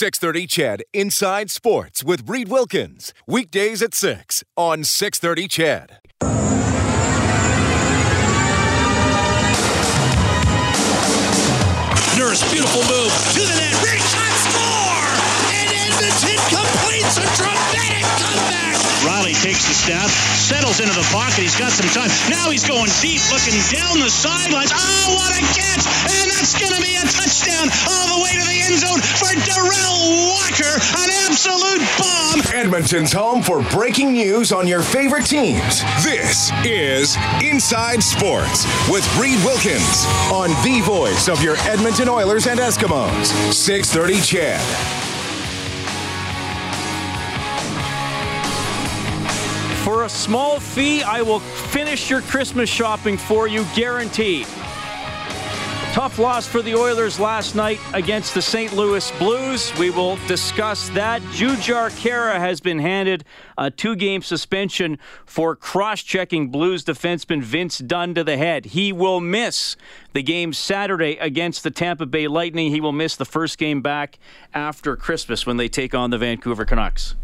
6:30 CHED Inside Sports with Reed Wilkins. Weekdays at 6 on 6:30 CHED. Nurse, beautiful move to the net. Reed shot, score! And Edmonton completes a dramatic comeback. Riley takes the step, settles into the pocket. He's got some time. Now he's going deep, looking down the sidelines. Oh, what a catch! And that's going to be a touchdown all the way to the end zone for Darrell Walker. An absolute bomb. Edmonton's home for breaking news on your favorite teams. This is Inside Sports with Reed Wilkins on the voice of your Edmonton Oilers and Eskimos. 6:30 CHED. For a small fee, I will finish your Christmas shopping for you, guaranteed. Tough loss for the Oilers last night against the St. Louis Blues. We will discuss that. Jujhar Khaira has been handed a 2-game suspension for cross-checking Blues defenseman Vince Dunn to the head. He will miss the game Saturday against the Tampa Bay Lightning. He will miss the first game back after Christmas when they take on the Vancouver Canucks.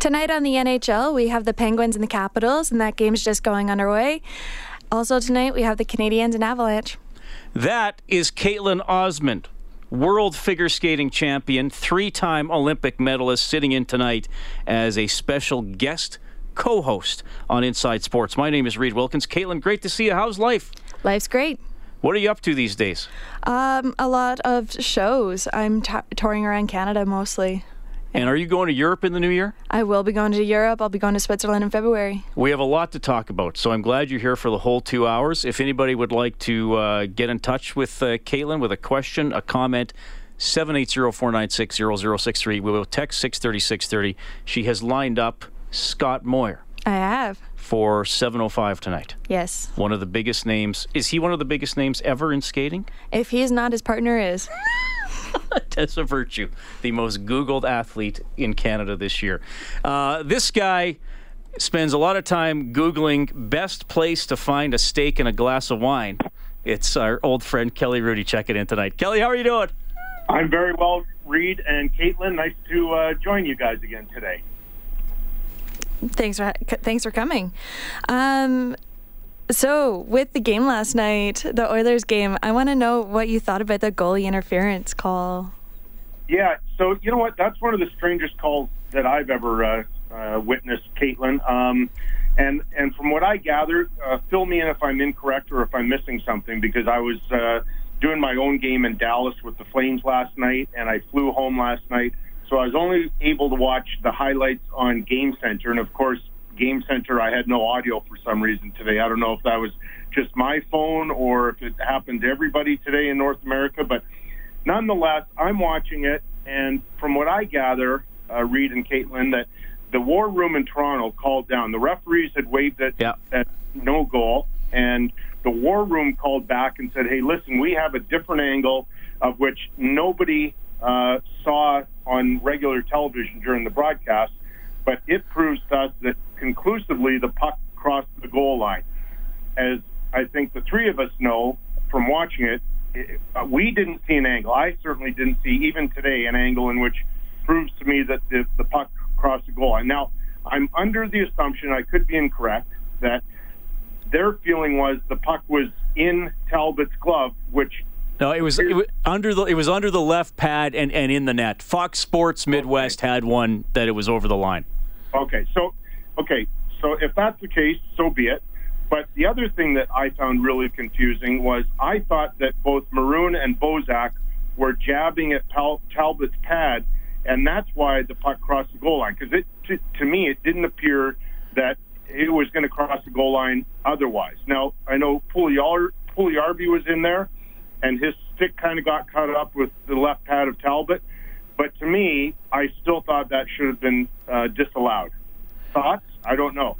Tonight on the NHL, we have the Penguins and the Capitals, and that game's just going underway. Also tonight, we have the Canadiens and Avalanche. That is Kaitlyn Osmond, world figure skating champion, 3-time Olympic medalist, sitting in tonight as a special guest co-host on Inside Sports. My name is Reed Wilkins. Kaitlyn, great to see you. How's life? Life's great. What are you up to these days? A lot of shows. I'm touring around Canada mostly. And are you going to Europe in the new year? I will be going to Europe. I'll be going to Switzerland in February. We have a lot to talk about, so I'm glad you're here for the whole 2 hours. If anybody would like to get in touch with Kaitlyn with a question, a comment, 780-496-0063. We will text 630-630. She has lined up Scott Moir. I have. For 7:05 tonight. Yes. One of the biggest names. Is he one of the biggest names ever in skating? If he is not, his partner is. Tessa Virtue, the most Googled athlete in Canada this year. This guy spends a lot of time Googling best place to find a steak and a glass of wine. It's our old friend Kelly Hrudey checking in tonight. Kelly, how are you doing? I'm very well, Reed and Kaitlyn. Nice to join you guys again today. Thanks for coming. So, with the game last night, the Oilers game, I want to know what you thought about the goalie interference call. Yeah, so you know what? That's one of the strangest calls that I've ever witnessed, Kaitlyn. And from what I gathered, fill me in if I'm incorrect or if I'm missing something, because I was doing my own game in Dallas with the Flames last night, and I flew home last night. So I was only able to watch the highlights on Game Center, and of course, Game Center, I had no audio for some reason today. I don't know if that was just my phone or if it happened to everybody today in North America, but nonetheless, I'm watching it, and from what I gather, Reed and Kaitlyn, that the war room in Toronto called down. The referees had waved it at no goal, and the war room called back and said, hey, listen, we have a different angle of which nobody saw on regular television during the broadcast, but it proves to us that conclusively the puck crossed the goal line. As I think the three of us know from watching it, we didn't see an angle. I certainly didn't see, even today, an angle in which proves to me that the puck crossed the goal line. Now, I'm under the assumption, I could be incorrect, that their feeling was the puck was in Talbot's glove, which... No, it was under the left pad and in the net. Fox Sports Midwest had one that it was over the line. Okay, so if that's the case, so be it. But the other thing that I found really confusing was I thought that both Maroon and Bozak were jabbing at Talbot's pad, and that's why the puck crossed the goal line. Because to me, it didn't appear that it was going to cross the goal line otherwise. Now, I know Puljujärvi was in there, and his stick kind of got caught up with the left pad of Talbot. But to me, I still thought that should have been disallowed. Thoughts? I don't know.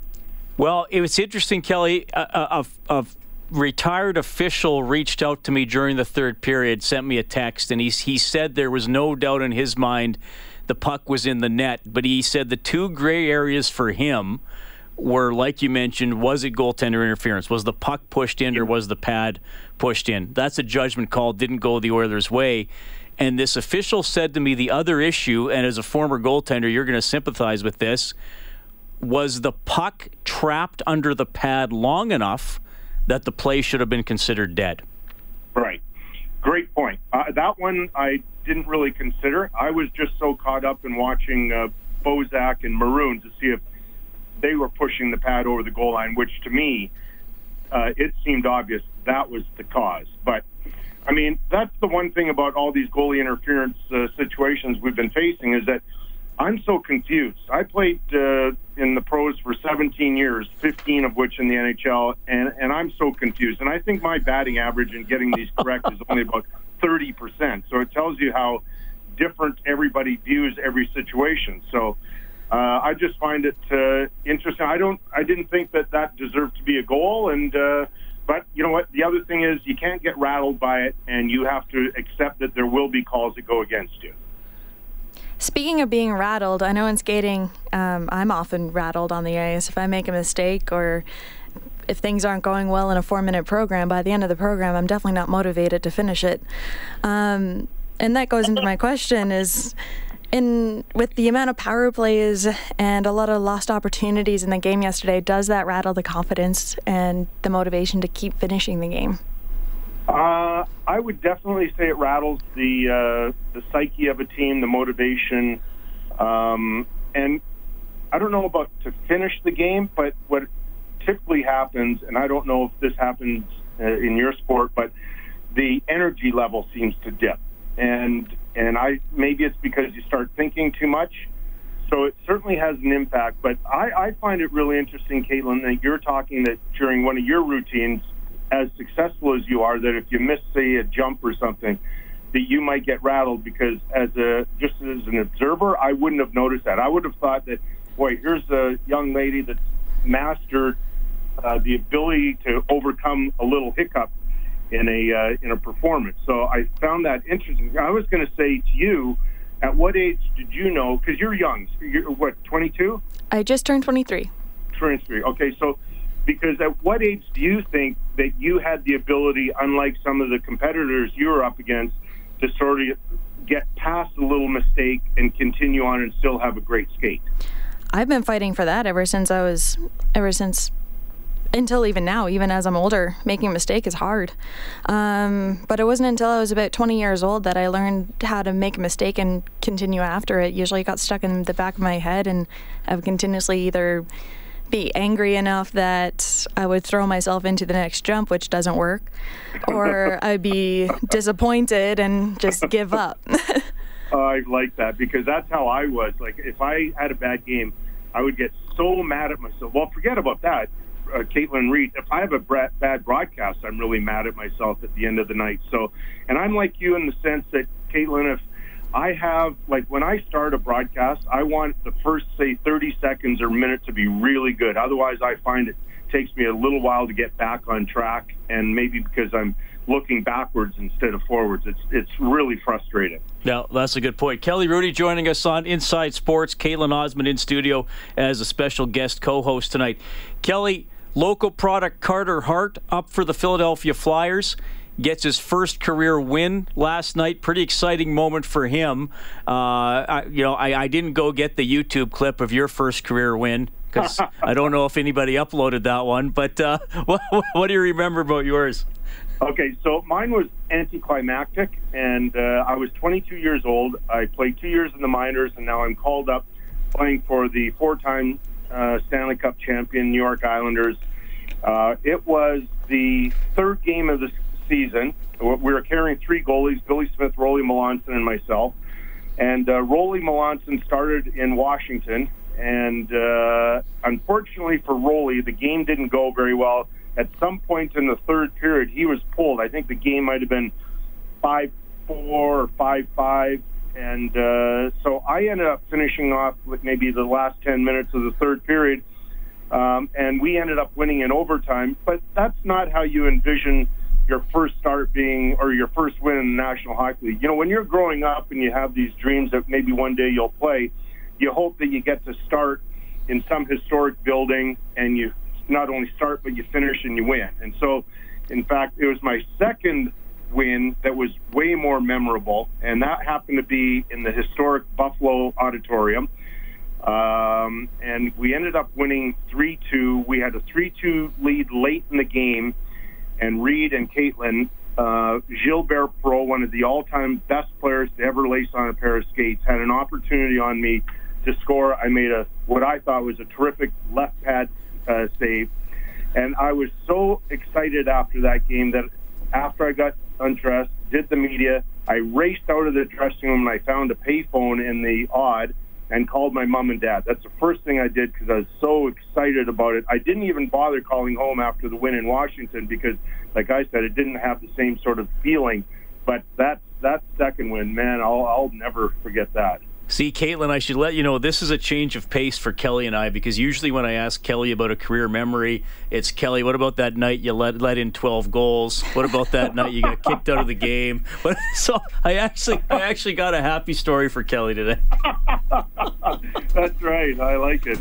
Well, it was interesting, Kelly. A retired official reached out to me during the third period, sent me a text, and he said there was no doubt in his mind the puck was in the net, but he said the two gray areas for him were, like you mentioned, was it goaltender interference? Was the puck pushed in or was the pad pushed in? That's a judgment call. Didn't go the Oilers' way. And this official said to me the other issue, and as a former goaltender, you're going to sympathize with this, was the puck trapped under the pad long enough that the play should have been considered dead? Right. Great point. That one I didn't really consider. I was just so caught up in watching Bozak and Maroon to see if they were pushing the pad over the goal line, which to me, it seemed obvious that was the cause. But, I mean, that's the one thing about all these goalie interference situations we've been facing is that I'm so confused. I played in the pros for 17 years, 15 of which in the NHL, and I'm so confused. And I think my batting average in getting these correct is only about 30%. So it tells you how different everybody views every situation. So I just find it interesting. I didn't think that deserved to be a goal. And but you know what? The other thing is you can't get rattled by it, and you have to accept that there will be calls that go against you. Speaking of being rattled, I know in skating, I'm often rattled on the ice. If I make a mistake or if things aren't going well in a 4-minute program, by the end of the program, I'm definitely not motivated to finish it. And that goes into my question is, with the amount of power plays and a lot of lost opportunities in the game yesterday, does that rattle the confidence and the motivation to keep finishing the game? I would definitely say it rattles the psyche of a team, the motivation, and I don't know about to finish the game, but what typically happens, and I don't know if this happens in your sport, but the energy level seems to dip, and I maybe it's because you start thinking too much, so it certainly has an impact. But I find it really interesting, Kaitlyn, that you're talking that during one of your routines, as successful as you are, that if you miss, say, a jump or something, that you might get rattled because just as an observer, I wouldn't have noticed that. I would have thought that, boy, here's a young lady that's mastered the ability to overcome a little hiccup in a performance. So I found that interesting. I was going to say to you, at what age did you know? Because you're young. So you're, what, 22? I just turned 23. 23. Okay, so because at what age do you think that you had the ability, unlike some of the competitors you were up against, to sort of get past a little mistake and continue on and still have a great skate? I've been fighting for that until even now, even as I'm older. Making a mistake is hard. But it wasn't until I was about 20 years old that I learned how to make a mistake and continue after it. Usually it got stuck in the back of my head, and I've continuously either be angry enough that I would throw myself into the next jump, which doesn't work, or I'd be disappointed and just give up. I like that, because that's how I was. Like, if I had a bad game, I would get so mad at myself. Well, forget about that, Kaitlyn Reed. If I have a bad broadcast, I'm really mad at myself at the end of the night. So, and I'm like you in the sense that, Kaitlyn, if I have, like, when I start a broadcast, I want the first, say, 30 seconds or minute to be really good. Otherwise, I find it takes me a little while to get back on track, and maybe because I'm looking backwards instead of forwards. It's really frustrating. Now, that's a good point. Kelly Hrudey joining us on Inside Sports. Kaitlyn Osmond in studio as a special guest co-host tonight. Kelly, local product Carter Hart up for the Philadelphia Flyers. Gets his first career win last night. Pretty exciting moment for him. I didn't go get the YouTube clip of your first career win because I don't know if anybody uploaded that one. But what do you remember about yours? Okay, so mine was anticlimactic, and I was 22 years old. I played 2 years in the minors, and now I'm called up playing for the four-time Stanley Cup champion New York Islanders. It was the third game of the season. We were carrying three goalies, Billy Smith, Roly Melanson, and myself. And Roly Melanson started in Washington. And unfortunately for Roly, the game didn't go very well. At some point in the third period, he was pulled. I think the game might have been 5-4 or 5-5. And so I ended up finishing off with maybe the last 10 minutes of the third period. And we ended up winning in overtime. But that's not how you envision your first start being, or your first win in the National Hockey League. You know, when you're growing up and you have these dreams that maybe one day you'll play, you hope that you get to start in some historic building, and you not only start, but you finish and you win. And so, in fact, it was my second win that was way more memorable, and that happened to be in the historic Buffalo Auditorium. And we ended up winning 3-2. We had a 3-2 lead late in the game, and Reed and Kaitlyn, Gilbert Perreault, one of the all-time best players to ever lace on a pair of skates, had an opportunity on me to score. I made what I thought was a terrific left pad save. And I was so excited after that game that after I got undressed, did the media, I raced out of the dressing room, and I found a payphone in the odd and called my mom and dad. That's the first thing I did because I was so excited about it. I didn't even bother calling home after the win in Washington because, like I said, it didn't have the same sort of feeling. But that second win, man, I'll never forget that. See, Kaitlyn, I should let you know, this is a change of pace for Kelly and I, because usually when I ask Kelly about a career memory, it's, Kelly, what about that night you let in 12 goals? What about that night you got kicked out of the game? But, so I actually got a happy story for Kelly today. That's right. I like it.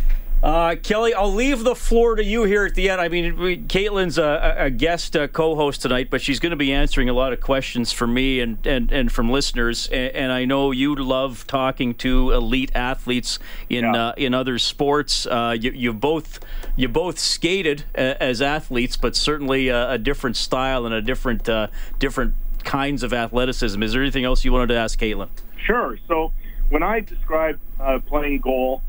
Kelly, I'll leave the floor to you here at the end. I mean, Kaitlyn's a guest co-host tonight, but she's going to be answering a lot of questions from me and from listeners. And I know you love talking to elite athletes in other sports. You both skated as athletes, but certainly a different style and a different kinds of athleticism. Is there anything else you wanted to ask Kaitlyn? Sure. So when I describe playing goal,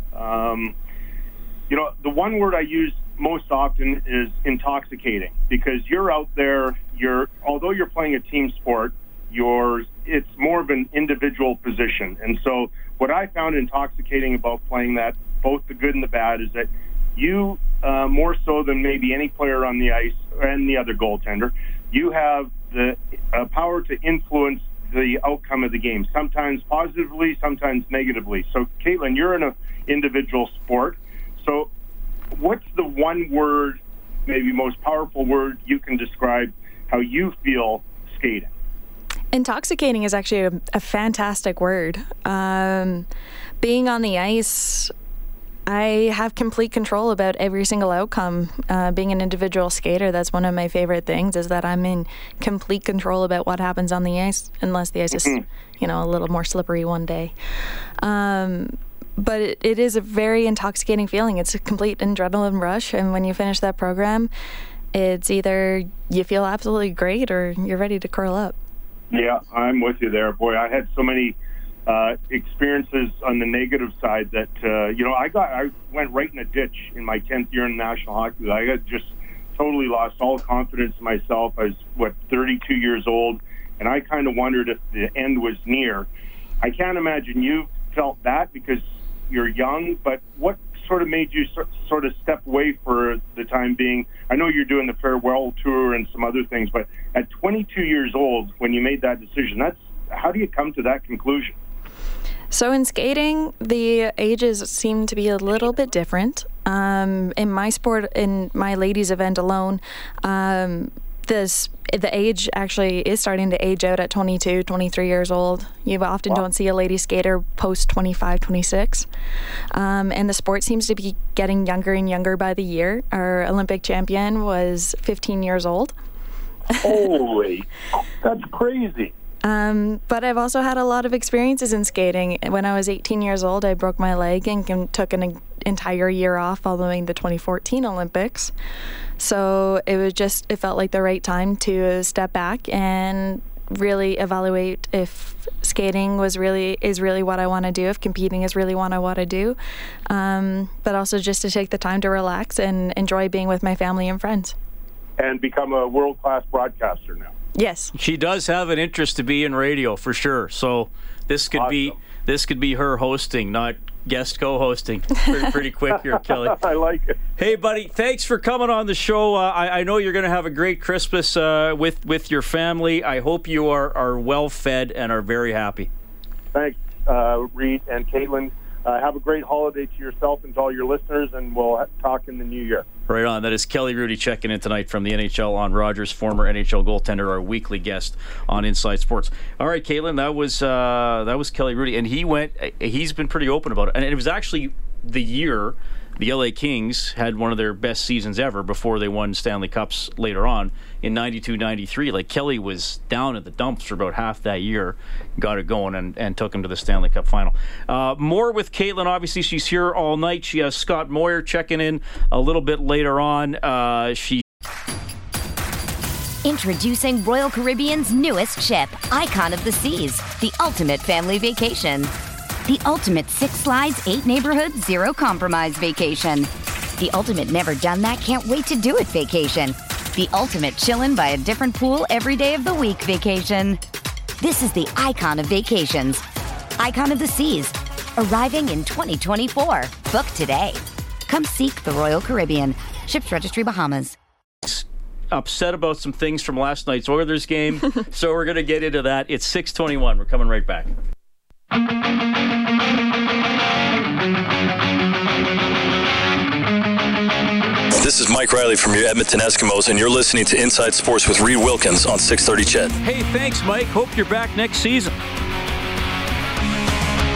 you know, the one word I use most often is intoxicating, because you're out there, although you're playing a team sport, it's more of an individual position. And so what I found intoxicating about playing that, both the good and the bad, is that you, more so than maybe any player on the ice and the other goaltender, you have the power to influence the outcome of the game, sometimes positively, sometimes negatively. So, Kaitlyn, you're in an individual sport. So what's the one word, maybe most powerful word, you can describe how you feel skating? Intoxicating is actually a fantastic word. Being on the ice, I have complete control about every single outcome. Being an individual skater, that's one of my favorite things, is that I'm in complete control about what happens on the ice, unless the ice is, you know, a little more slippery one day. But it is a very intoxicating feeling. It's a complete adrenaline rush, and when you finish that program, it's either you feel absolutely great or you're ready to curl up. Yeah, I'm with you there. Boy, I had so many experiences on the negative side that, you know, I went right in a ditch in my 10th year in the National Hockey League. I had just totally lost all confidence in myself. I was, 32 years old, and I kind of wondered if the end was near. I can't imagine you felt that, because you're young, but what sort of made you sort of step away for the time being? I know you're doing the farewell tour and some other things, but at 22 years old, when you made that decision, how do you come to that conclusion? So in skating, the ages seem to be a little bit different. In my sport, in my ladies event alone, the age actually is starting to age out at 22, 23 years old. You often don't see a lady skater post 25, 26. And the sport seems to be getting younger and younger by the year. Our Olympic champion was 15 years old. Holy, that's crazy. But I've also had a lot of experiences in skating. When I was 18 years old, I broke my leg and took an entire year off following the 2014 Olympics. So it felt like the right time to step back and really evaluate if skating is really what I want to do, if competing is really what I want to do. But also just to take the time to relax and enjoy being with my family and friends. And become a world-class broadcaster now. Yes. She does have an interest to be in radio, for sure. So this could be her hosting, not guest co-hosting. Pretty quick here, Kelly. I like it. Hey, buddy, thanks for coming on the show. I know you're going to have a great Christmas with your family. I hope you are well-fed and are very happy. Thanks, Reed and Kaitlyn. Have a great holiday to yourself and to all your listeners, and we'll talk in the new year. Right on. That is Kelly Hrudey checking in tonight from the NHL on Rogers, former NHL goaltender, our weekly guest on Inside Sports. All right, Kaitlyn, that was Kelly Hrudey, and he's been pretty open about it. And it was actually the year the LA Kings had one of their best seasons ever before they won Stanley Cups later on in 92-93. Like, Kelly was down at the dumps for about half that year, got it going, and took him to the Stanley Cup final. More with Kaitlyn. Obviously, she's here all night. She has Scott Moir checking in a little bit later on. Introducing Royal Caribbean's newest ship, Icon of the Seas, the ultimate family vacation. The ultimate 6 slides, 8 neighborhoods, 0 compromise vacation. The ultimate never done that, can't wait to do it vacation. The ultimate chillin' by a different pool every day of the week vacation. This is the Icon of Vacations. Icon of the Seas. Arriving in 2024. Book today. Come seek the Royal Caribbean. Ships Registry Bahamas. Upset about some things from last night's Oilers game, so we're going to get into that. It's 6:21. We're coming right back. This is Mike Riley from your Edmonton Eskimos, and you're listening to Inside Sports with Reed Wilkins on 630 CHED. Hey, thanks, Mike. Hope you're back next season.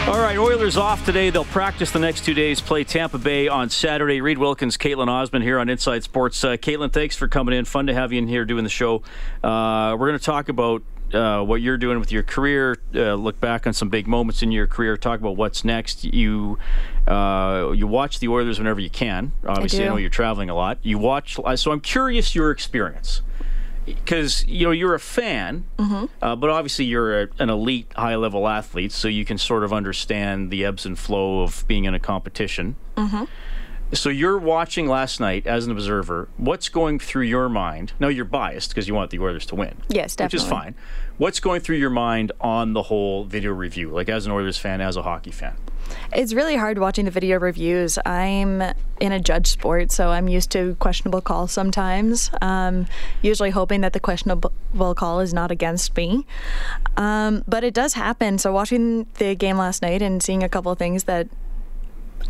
All right, Oilers off today. They'll practice the next 2 days, play Tampa Bay on Saturday. Reed Wilkins, Kaitlyn Osmond here on Inside Sports. Kaitlyn, thanks for coming in. Fun to have you in here doing the show. We're going to talk about what you're doing with your career, look back on some big moments in your career, talk about what's next. You watch the Oilers whenever you can. Obviously, I know you're traveling a lot. You watch, so I'm curious your experience, because you're a fan, but obviously you're an elite, high-level athlete, so you can sort of understand the ebbs and flow of being in a competition. So you're watching last night as an observer. What's going through your mind? Now, you're biased because you want the Oilers to win. Yes, definitely. Which is fine. What's going through your mind on the whole video review, like as an Oilers fan, as a hockey fan? It's really hard watching the video reviews. I'm in a judge sport, so I'm used to questionable calls sometimes, usually hoping that the questionable call is not against me. But it does happen. So watching the game last night and seeing a couple of things that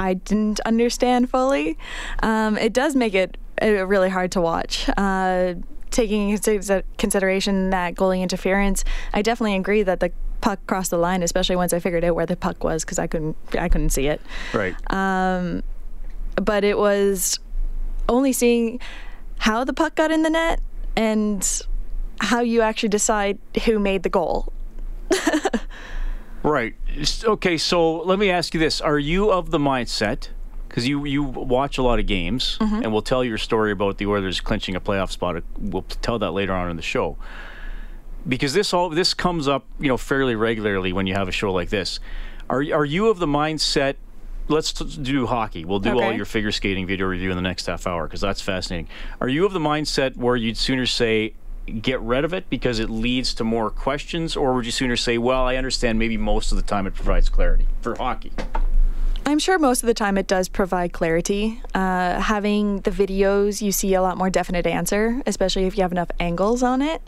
I didn't understand fully. It does make it really hard to watch. Taking into consideration that goalie interference, I definitely agree that the puck crossed the line, especially once I figured out where the puck was, because I couldn't see it. Right. But it was only seeing how the puck got in the net and how you actually decide who made the goal. Right. Okay, so let me ask you this. Are you of the mindset, because you watch a lot of games, and we'll tell your story about the Oilers clinching a playoff spot. We'll tell that later on in the show. Because this comes up, fairly regularly when you have a show like this. Are you of the mindset, let's do hockey. We'll do all your figure skating video review in the next half hour, because that's fascinating. Are you of the mindset where you'd sooner say, get rid of it because it leads to more questions, or would you sooner say, well, I understand maybe most of the time it provides clarity for hockey? I'm sure most of the time it does provide clarity. Having the videos, you see a lot more definite answer, especially if you have enough angles on it.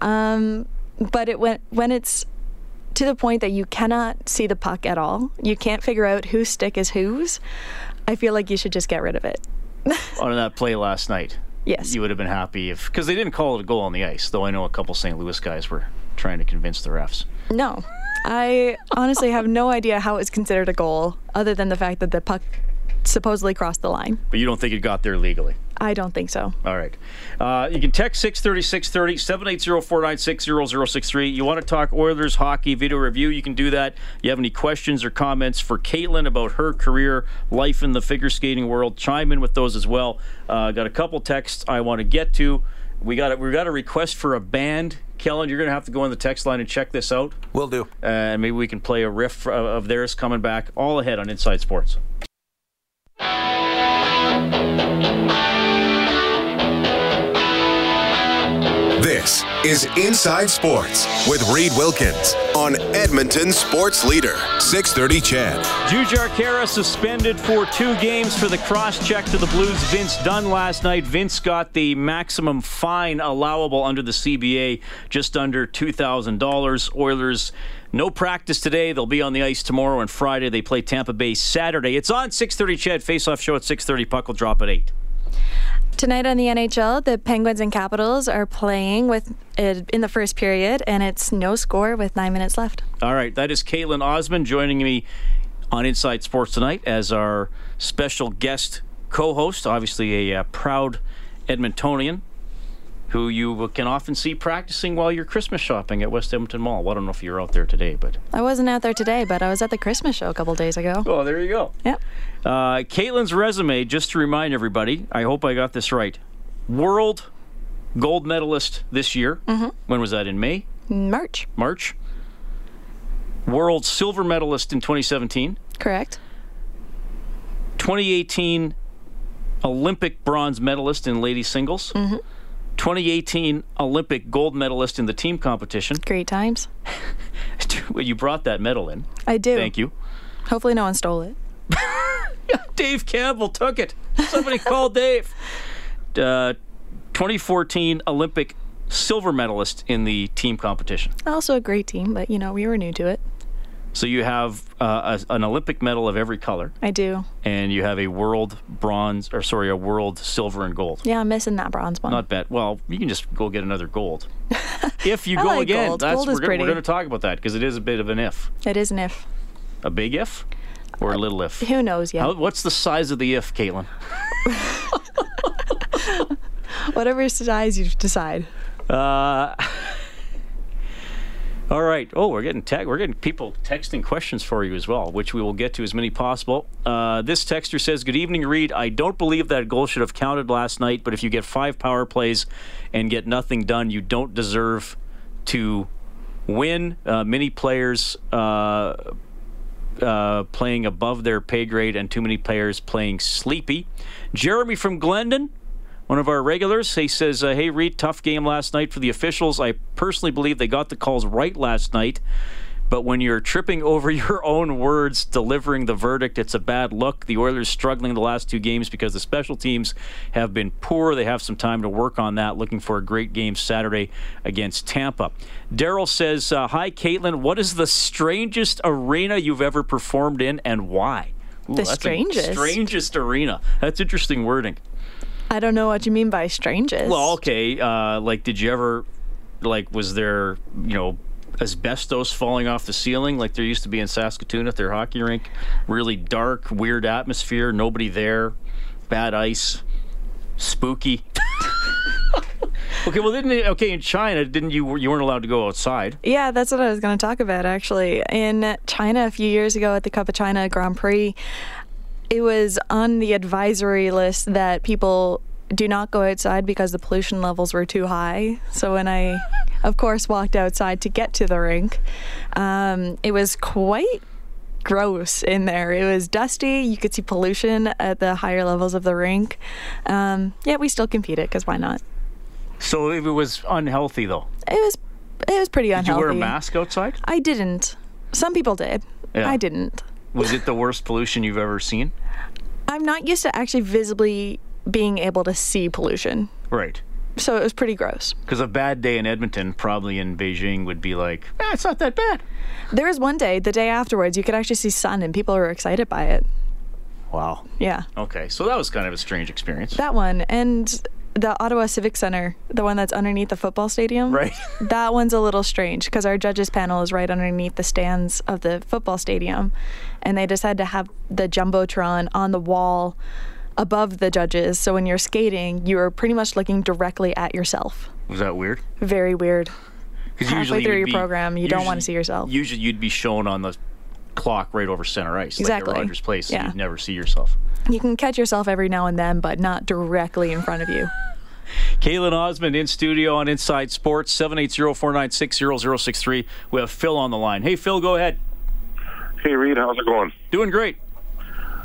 But when it's to the point that you cannot see the puck at all, you can't figure out whose stick is whose, I feel like you should just get rid of it. On that play last night. Yes. You would have been happy if... Because they didn't call it a goal on the ice, though I know a couple St. Louis guys were trying to convince the refs. No. I honestly have no idea how it's considered a goal, other than the fact that the puck supposedly crossed the line. But you don't think it got there legally? I don't think so. All right. You can text 630-630, 780-496-0063. You want to talk Oilers hockey video review, you can do that. You have any questions or comments for Kaitlyn about her career, life in the figure skating world, chime in with those as well. Got a couple texts I want to get to. We got a request for a band. Kellen, you're going to have to go on the text line and check this out. Will do. And maybe we can play a riff of theirs coming back. All ahead on Inside Sports. This is Inside Sports with Reed Wilkins on Edmonton Sports Leader 630 CHED. Jujhar Khaira suspended for 2 games for the cross-check to the Blues' Vince Dunn last night. Vince got the maximum fine allowable under the CBA, just under $2,000. Oilers, no practice today. They'll be on the ice tomorrow and Friday. They play Tampa Bay Saturday. It's on 630 CHED. Face-off show at 6:30. Puck will drop at 8. Tonight on the NHL, the Penguins and Capitals are playing with in the first period, and it's no score with 9 minutes left. All right, that is Kaitlyn Osmond joining me on Inside Sports tonight as our special guest co-host, obviously a proud Edmontonian who you can often see practicing while you're Christmas shopping at West Edmonton Mall. Well, I don't know if you're out there today, but... I wasn't out there today, but I was at the Christmas show a couple days ago. Oh, there you go. Yep. Kaitlyn's resume, just to remind everybody, I hope I got this right. World gold medalist this year. Mm-hmm. When was that, in May? March. World silver medalist in 2017. Correct. 2018 Olympic bronze medalist in ladies singles. Mm-hmm. 2018 Olympic gold medalist in the team competition. Great times. Well, you brought that medal in. I do. Thank you. Hopefully no one stole it. Dave Campbell took it. Somebody called Dave. 2014 Olympic silver medalist in the team competition. Also a great team, but, you know, we were new to it. So you have an Olympic medal of every color. I do. And you have a world silver and gold. Yeah, I'm missing that bronze one. Not bad. Well, you can just go get another gold. If you go like again, gold. That's gold is pretty. We're going to talk about that because it is a bit of an if. It is an if. A big if or a little if? Who knows yet? What's the size of the if, Kaitlyn? Whatever size you decide. All right. Oh, we're getting people texting questions for you as well, which we will get to as many possible. This texter says, "Good evening, Reed. I don't believe that goal should have counted last night, but if you get 5 power plays and get nothing done, you don't deserve to win. Many players playing above their pay grade and too many players playing sleepy." Jeremy from Glendon, one of our regulars, he says, "Hey, Reed, tough game last night for the officials. I personally believe they got the calls right last night, but when you're tripping over your own words delivering the verdict, it's a bad look. The Oilers struggling the last 2 games because the special teams have been poor. They have some time to work on that. Looking for a great game Saturday against Tampa." Darrell says, "Hi, Kaitlyn. What is the strangest arena you've ever performed in and why?" Ooh, the strangest? Strangest arena. That's interesting wording. I don't know what you mean by strangest. Well, okay. Did you ever, was there, asbestos falling off the ceiling like there used to be in Saskatoon at their hockey rink? Really dark, weird atmosphere, nobody there, bad ice, spooky. Okay, well, in China, you weren't allowed to go outside. Yeah, that's what I was going to talk about, actually. In China, a few years ago at the Cup of China Grand Prix, it was on the advisory list that people do not go outside because the pollution levels were too high. So when I, of course, walked outside to get to the rink, it was quite gross in there. It was dusty. You could see pollution at the higher levels of the rink. Yeah, we still competed because why not? So it was unhealthy, though? It was pretty unhealthy. Did you wear a mask outside? I didn't. Some people did. Yeah. I didn't. Was it the worst pollution you've ever seen? I'm not used to actually visibly being able to see pollution. Right. So it was pretty gross. Because a bad day in Edmonton, probably in Beijing, would be like, it's not that bad. There was one day, the day afterwards, you could actually see sun and people were excited by it. Wow. Yeah. Okay, so that was kind of a strange experience. That one, and the Ottawa Civic Center, the one that's underneath the football stadium. Right. That one's a little strange because our judges panel is right underneath the stands of the football stadium. And they decided to have the Jumbotron on the wall above the judges. So when you're skating, you're pretty much looking directly at yourself. Was that weird? Very weird. Because usually through your program, you don't want to see yourself. Usually you'd be shown on the clock right over center ice. Exactly. Like at Rogers Place, yeah. So you'd never see yourself. You can catch yourself every now and then, but not directly in front of you. Kaitlyn Osmond in studio on Inside Sports, 780-496-0063. We have Phil on the line. Hey, Phil, go ahead. Hey, Reed, how's it going? Doing great.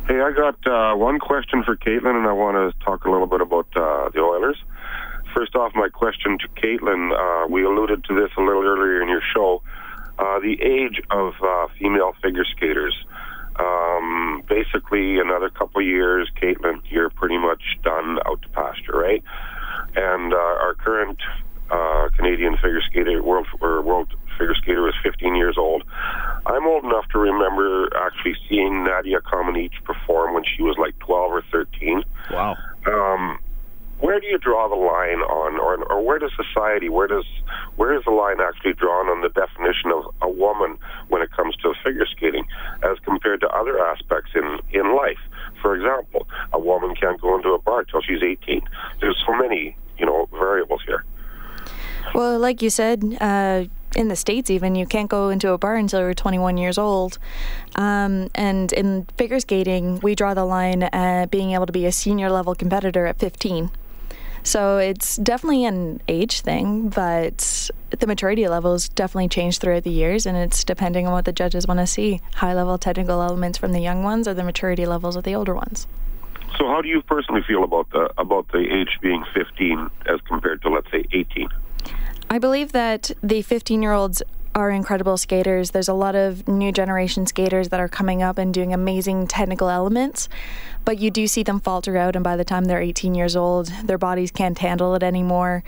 Hey, I got one question for Kaitlyn, and I want to talk a little bit about the Oilers. First off, my question to Kaitlyn. We alluded to this a little earlier in your show. The age of female figure skaters. Basically, another couple of years, Kaitlyn, you're pretty much done out to pasture, right? And our current Canadian figure skater, world figure skater, was 15 years old. I'm old enough to remember actually seeing Nadia Comaneci perform when she was like 12 or 13. Wow. Where do you draw the line on, or where does society, where is the line actually drawn on the definition of a woman when it comes to figure skating as compared to other aspects in life? For example, a woman can't go into a bar till she's 18. There's so many, variables here. Well, like you said, in the States even, you can't go into a bar until you're 21 years old. And in figure skating, we draw the line at being able to be a senior level competitor at 15. So it's definitely an age thing, but the maturity levels definitely change throughout the years, and it's depending on what the judges want to see, high-level technical elements from the young ones or the maturity levels of the older ones. So how do you personally feel about the age being 15 as compared to, let's say, 18? I believe that the 15-year-olds are incredible skaters. There's a lot of new generation skaters that are coming up and doing amazing technical elements, but you do see them falter out, and by the time they're 18 years old, their bodies can't handle it anymore,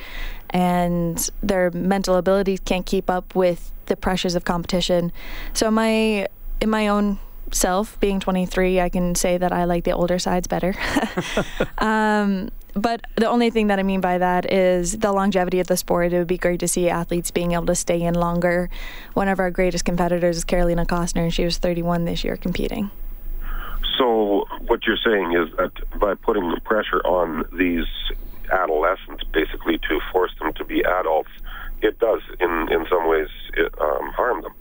and their mental abilities can't keep up with the pressures of competition. So in my own self, being 23, I can say that I like the older sides better. But the only thing that I mean by that is the longevity of the sport. It would be great to see athletes being able to stay in longer. One of our greatest competitors is Karolina Kostner, and she was 31 this year competing. So what you're saying is that by putting the pressure on these adolescents, basically to force them to be adults, it does, in some ways, harm them.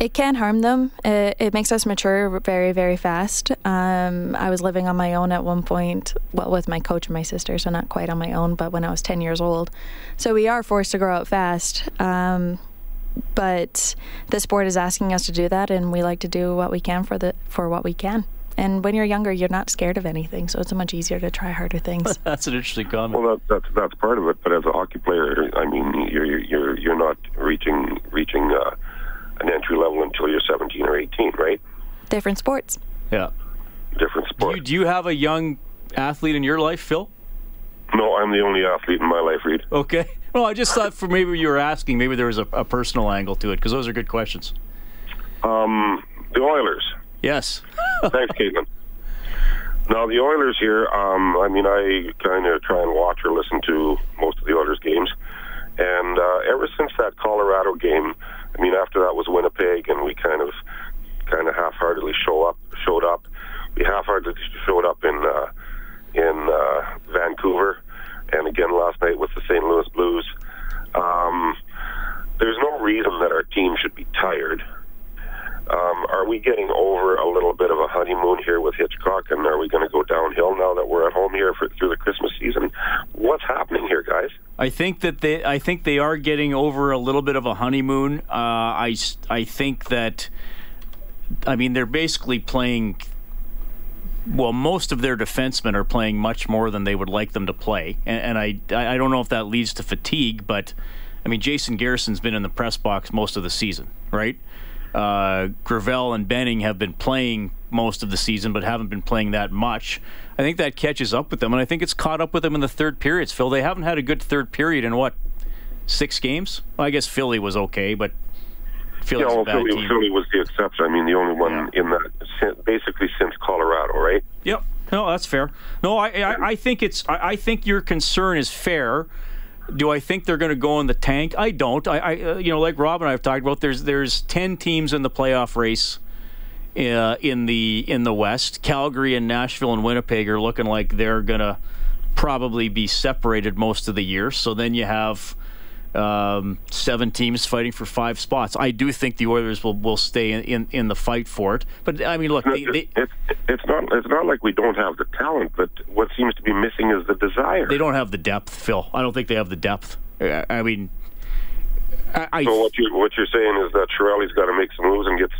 It can harm them. It makes us mature very, very fast. I was living on my own at one point, well, with my coach and my sister, so not quite on my own, but when I was 10 years old. So we are forced to grow up fast, but the sport is asking us to do that, and we like to do what we can for what we can. And when you're younger, you're not scared of anything, so it's much easier to try harder things. That's an interesting comment. Well, that's part of it. But as a hockey player, I mean, you're not reaching. An entry level until you're 17 or 18, right? Different sports. Yeah. Different sports. Do you have a young athlete in your life, Phil? No, I'm the only athlete in my life, Reed. Okay. Well, I just thought maybe you were asking, maybe there was a personal angle to it, because those are good questions. The Oilers. Yes. Thanks, Kaitlyn. Now, the Oilers here, I kind of try and watch or listen to most of the Oilers games. And ever since that Colorado game, I mean, after that was Winnipeg, and we kind of half-heartedly showed up. We half-heartedly showed up in Vancouver, and again last night with the St. Louis Blues. There's no reason that our team should be tired. Are we getting over a little bit of a honeymoon here with Hitchcock, and are we going to go downhill now that we're at home here through the Christmas season? What's happening here, guys? I think they are getting over a little bit of a honeymoon. I think that, I mean, they're basically playing, well, most of their defensemen are playing much more than they would like them to play, and I don't know if that leads to fatigue, but, I mean, Jason Garrison's been in the press box most of the season, right? Gravel and Benning have been playing most of the season but haven't been playing that much. I think that catches up with them, and I think it's caught up with them in the third periods, Phil. They haven't had a good third period in, what, 6 games? Well, I guess Philly was okay, but Philly's a bad team. Philly was the exception. I mean, the only one in that, basically since Colorado, right? Yep. No, that's fair. No, I think it's. I think your concern is fair. Do I think they're going to go in the tank? I don't. I like Rob and I have talked about, there's 10 teams in the playoff race in the West. Calgary and Nashville and Winnipeg are looking like they're going to probably be separated most of the year. So then you have 7 teams fighting for 5 spots. I do think the Oilers will stay in the fight for it. But I mean, look, it's not like we don't have the talent, but what seems to be missing is the desire. They don't have the depth, Phil. I don't think they have the depth. I mean, So what you're saying is that Chiarelli's got to make some moves and get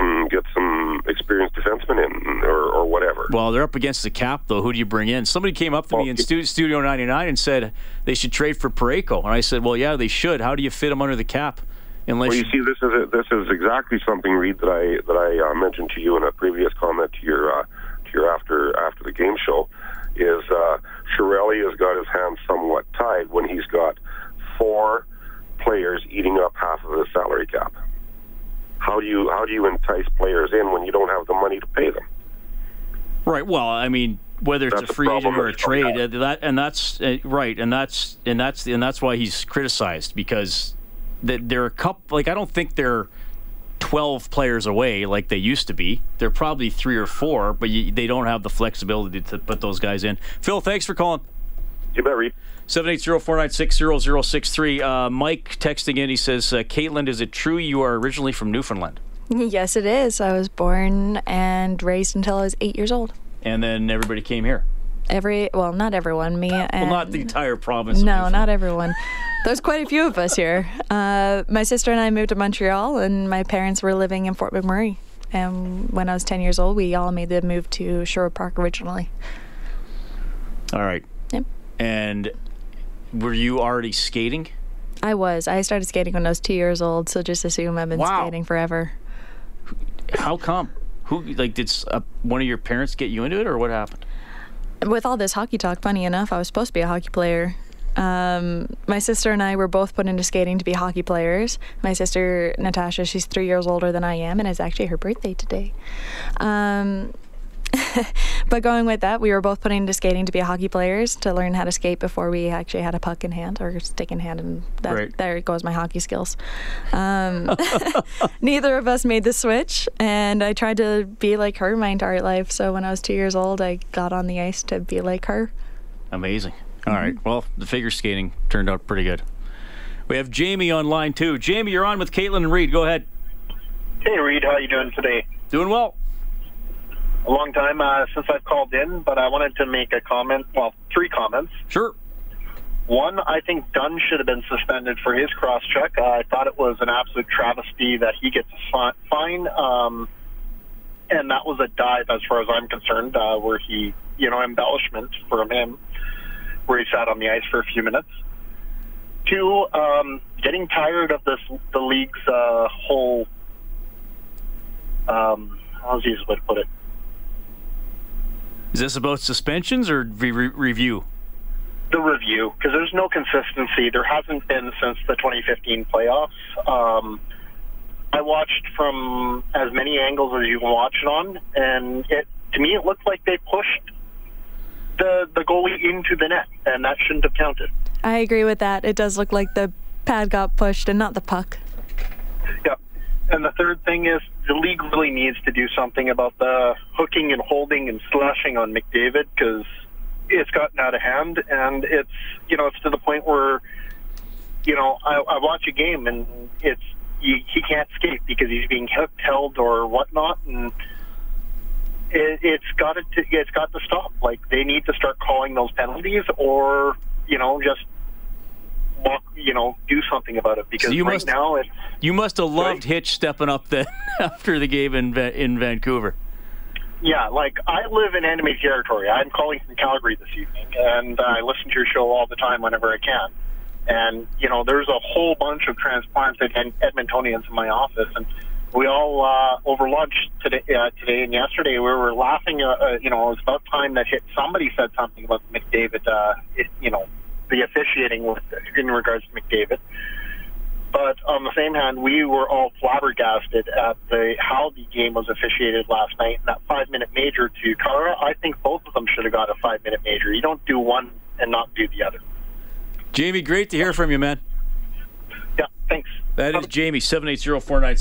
some experienced defensemen in or whatever. Well, they're up against the cap, though. Who do you bring in? Somebody came up to me in Studio 99 and said they should trade for Perreault. And I said, well, yeah, they should. How do you fit him under the cap? Unless you see, this is exactly something, Reed, that I mentioned to you in a previous comment to your after the game show, is Chiarelli has got his hands somewhat tied when he's got four players eating up half of the salary cap. How do you entice players in when you don't have the money to pay them? Right. Well, I mean, whether it's a free agent or a trade, that's why he's criticized, because there are a couple. Like, I don't think they're 12 players away like they used to be. They're probably 3 or 4, but they don't have the flexibility to put those guys in. Phil, thanks for calling. You bet, Reed. 780-496-0063. Mike texting in, he says, Kaitlyn, is it true you are originally from Newfoundland? Yes, it is. I was born and raised until I was 8 years old. And then everybody came here? Not everyone. Me and... Well, not the entire province. No, not everyone. There's quite a few of us here. My sister and I moved to Montreal, and my parents were living in Fort McMurray. And when I was 10 years old, we all made the move to Sherwood Park originally. All right. Yep. And... were you already skating? I was. I started skating when I was 2 years old, so just assume I've been skating forever. How come? Did one of your parents get you into it, or what happened? With all this hockey talk, funny enough, I was supposed to be a hockey player. My sister and I were both put into skating to be hockey players. My sister, Natasha, she's 3 years older than I am, and it's actually her birthday today. But going with that, we were both put into skating to be hockey players, to learn how to skate before we actually had a puck in hand or stick in hand, and there goes my hockey skills. Neither of us made the switch, and I tried to be like her my entire life. So when I was 2 years old, I got on the ice to be like her. Amazing. All right. Well, the figure skating turned out pretty good. We have Jamie on line two. Jamie, you're on with Kaitlyn and Reed. Go ahead. Hey, Reed. How are you doing today? Doing well. A long time since I've called in, but I wanted to make a comment. Well, three comments. Sure. One, I think Dunn should have been suspended for his cross-check. I thought it was an absolute travesty that he gets a fine, and that was a dive, as far as I'm concerned, where he, embellishment from him, where he sat on the ice for a few minutes. Two, getting tired of the league's whole, how's the easiest way to put it? Is this about suspensions or review? The review, because there's no consistency. There hasn't been since the 2015 playoffs. I watched from as many angles as you can watch it on, and to me it looked like they pushed the goalie into the net, and that shouldn't have counted. I agree with that. It does look like the pad got pushed and not the puck. Yep. And the third thing is the league really needs to do something about the hooking and holding and slashing on McDavid, because it's gotten out of hand, and it's to the point where, I watch a game and he can't skate because he's being held or whatnot, and it's got to stop. Like, they need to start calling those penalties, or just. Do something about it, because now it's... You must have loved Hitch stepping up after the game in Vancouver. Yeah, I live in enemy territory. I'm calling from Calgary this evening, and I listen to your show all the time whenever I can. And, there's a whole bunch of transplants and Edmontonians in my office, and we all, over lunch today and yesterday, we were laughing, it was about time that somebody said something about McDavid, the officiating in regards to McDavid. But on the same hand, we were all flabbergasted at how the game was officiated last night. And that 5-minute major to Khaira, I think both of them should have got a 5-minute major. You don't do one and not do the other. Jamie, great to hear from you, man. Yeah, thanks. That is Jamie, 780-496.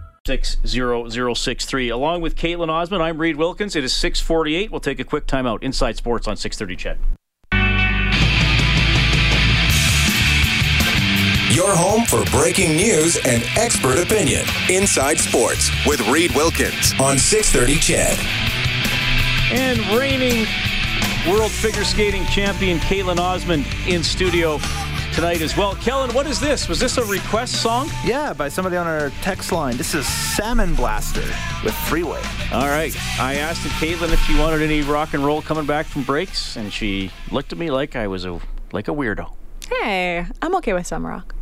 60063. Along with Kaitlyn Osmond, I'm Reed Wilkins. It is 6:48. We'll take a quick timeout. Inside Sports on 6:30. Chet. Your home for breaking news and expert opinion. Inside Sports with Reed Wilkins on 6:30 Chad. And reigning world figure skating champion Kaitlyn Osmond in studio tonight as well. Kellen, what is this? Was this a request song? Yeah, by somebody on our text line. This is Salmon Blaster with Freeway. All right. I asked Kaitlyn if she wanted any rock and roll coming back from breaks, and she looked at me like I was like a weirdo. Hey, I'm okay with some rock.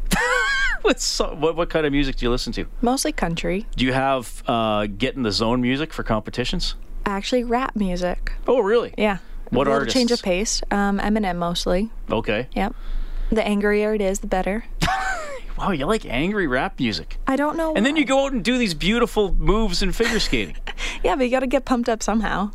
What kind of music do you listen to? Mostly country. Do you have get in the zone music for competitions? Actually, rap music. Oh, really? Yeah. What artists? Change of pace. Eminem mostly. Okay. Yep. The angrier it is, the better. Wow, you like angry rap music. I don't know. And why. Then you go out and do these beautiful moves in figure skating. Yeah, but you got to get pumped up somehow.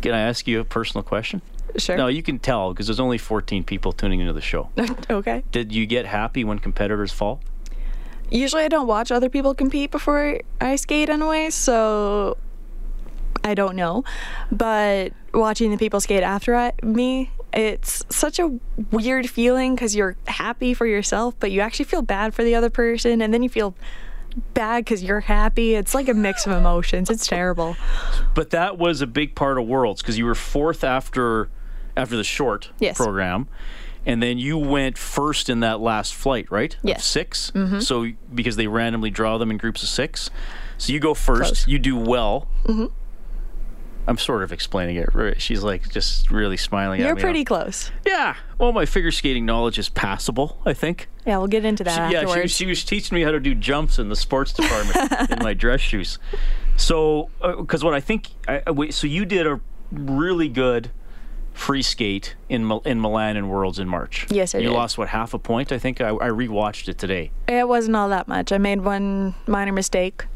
Can I ask you a personal question? Sure. No, you can tell because there's only 14 people tuning into the show. Okay. Did you get happy when competitors fall? Usually I don't watch other people compete before I skate anyway, so I don't know. But watching the people skate after me, it's such a weird feeling because you're happy for yourself, but you actually feel bad for the other person, and then you feel bad because you're happy. It's like a mix of emotions. It's terrible. But that was a big part of Worlds because you were fourth after the short program, and then you went first in that last flight, right? Yes. Of six. Mm-hmm. So because they randomly draw them in groups of six, so you go first. Close. You do well. Mm-hmm. I'm sort of explaining it. She's like just really smiling at me. You're pretty close. Yeah. Well, my figure skating knowledge is passable, I think. Yeah, we'll get into that afterwards. Yeah, she was teaching me how to do jumps in the sports department in my dress shoes. So, because what I think... So you did a really good free skate in Milan and Worlds in March. Yes, I did. You lost, what, half a point, I think? I rewatched it today. It wasn't all that much. I made one minor mistake.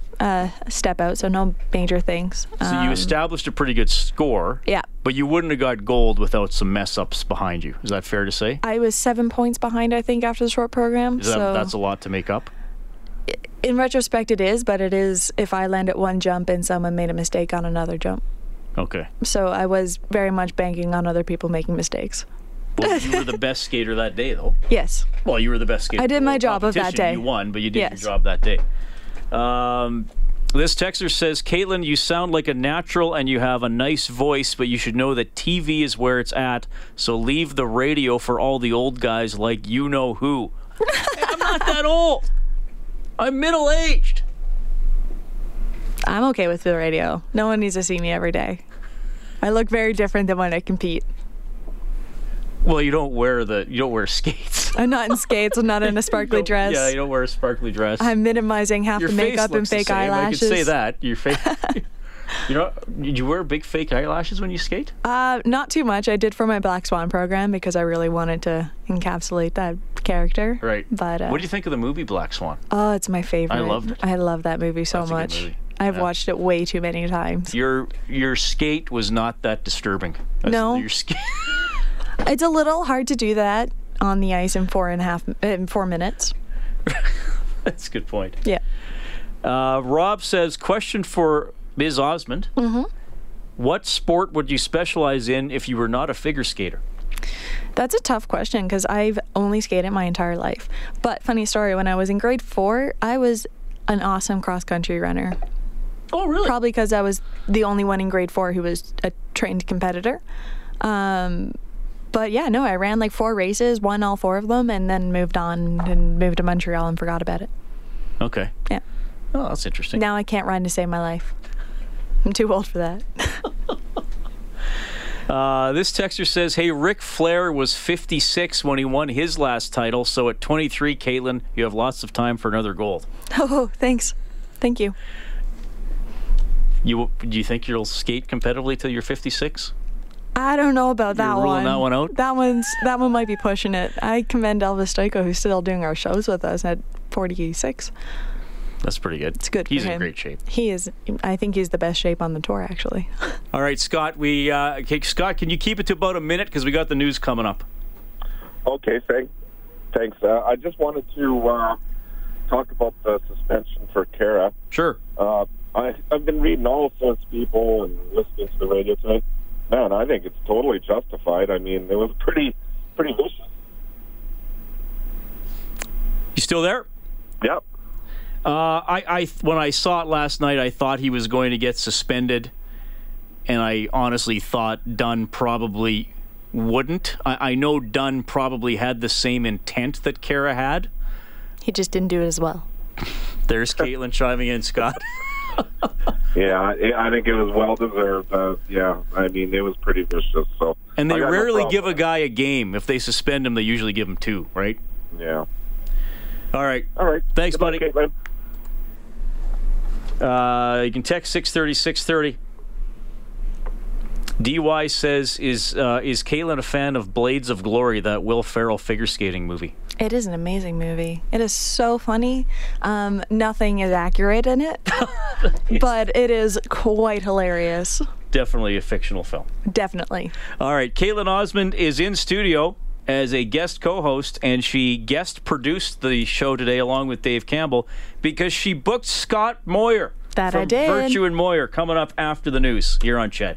Step out, so no major things. So you established a pretty good score. Yeah. But you wouldn't have got gold without some mess-ups behind you. Is that fair to say? I was 7 points behind, I think, after the short program. That's a lot to make up? In retrospect, it is, but it is if I land at one jump and someone made a mistake on another jump. Okay. So I was very much banking on other people making mistakes. Well, you were the best skater that day, though. Yes. Well, you were the best skater. I did my job of that day. You won, but you did your job that day. This texter says, Kaitlyn, you sound like a natural and you have a nice voice, but you should know that TV is where it's at, so leave the radio for all the old guys like you-know-who. Hey, I'm not that old. I'm middle-aged. I'm okay with the radio. No one needs to see me every day. I look very different than when I compete. Well, you don't wear skates. I'm not in skates. I'm not in a sparkly dress. Yeah, you don't wear a sparkly dress. I'm minimizing half the makeup and fake eyelashes. I could say that. Your face. Did you wear big fake eyelashes when you skate? Not too much. I did for my Black Swan program because I really wanted to encapsulate that character. Right. But what do you think of the movie Black Swan? Oh, it's my favorite. I loved it. I love that movie so much. That's a good movie. I've watched it way too many times. Your skate was not that disturbing. No. Your skate. It's a little hard to do that on the ice in 4 minutes. That's a good point. Yeah. Rob says, question for Ms. Osmond. Mm-hmm. What sport would you specialize in if you were not a figure skater? That's a tough question because I've only skated my entire life. But funny story, when I was in grade 4, I was an awesome cross-country runner. Oh, really? Probably because I was the only one in grade 4 who was a trained competitor. But yeah, no, I ran like 4 races, won all 4 of them, and then moved on and moved to Montreal and forgot about it. Okay. Yeah. Oh, that's interesting. Now I can't run to save my life. I'm too old for that. This texter says, hey, Ric Flair was 56 when he won his last title, so at 23, Kaitlyn, you have lots of time for another gold. Oh, thanks. Thank you. Do you think you'll skate competitively till you're 56? I don't know about that one. You're ruling that one out? That one might be pushing it. I commend Elvis Stoico, who's still doing our shows with us at 46. That's pretty good. It's good for him. He's in great shape. He is. I think he's the best shape on the tour, actually. All right, Scott. Scott, can you keep it to about a minute? Because we got the news coming up. Okay, thanks. Thanks. I just wanted to talk about the suspension for Khaira. Sure. I've been reading all sorts of people and listening to the radio tonight. Man, I think it's totally justified. I mean, it was pretty vicious. You still there? Yep. When I saw it last night, I thought he was going to get suspended, and I honestly thought Dunn probably wouldn't. I know Dunn probably had the same intent that Khaira had. He just didn't do it as well. There's Kaitlyn chiming in, Scott. I think it was well-deserved. I mean, it was pretty vicious. So. And they rarely give a guy a game. If they suspend him, they usually give him two, right? Yeah. All right. Thanks, buddy. Kaitlyn. You can text 630-630. DY says, is Kaitlyn a fan of Blades of Glory, that Will Ferrell figure skating movie? It is an amazing movie. It is so funny. Nothing is accurate in it, but it is quite hilarious. Definitely a fictional film. Definitely. All right, Kaitlyn Osmond is in studio as a guest co-host, and she guest produced the show today along with Dave Campbell because she booked Scott Moir. That I did. Virtue and Moir, coming up after the news here on Ched.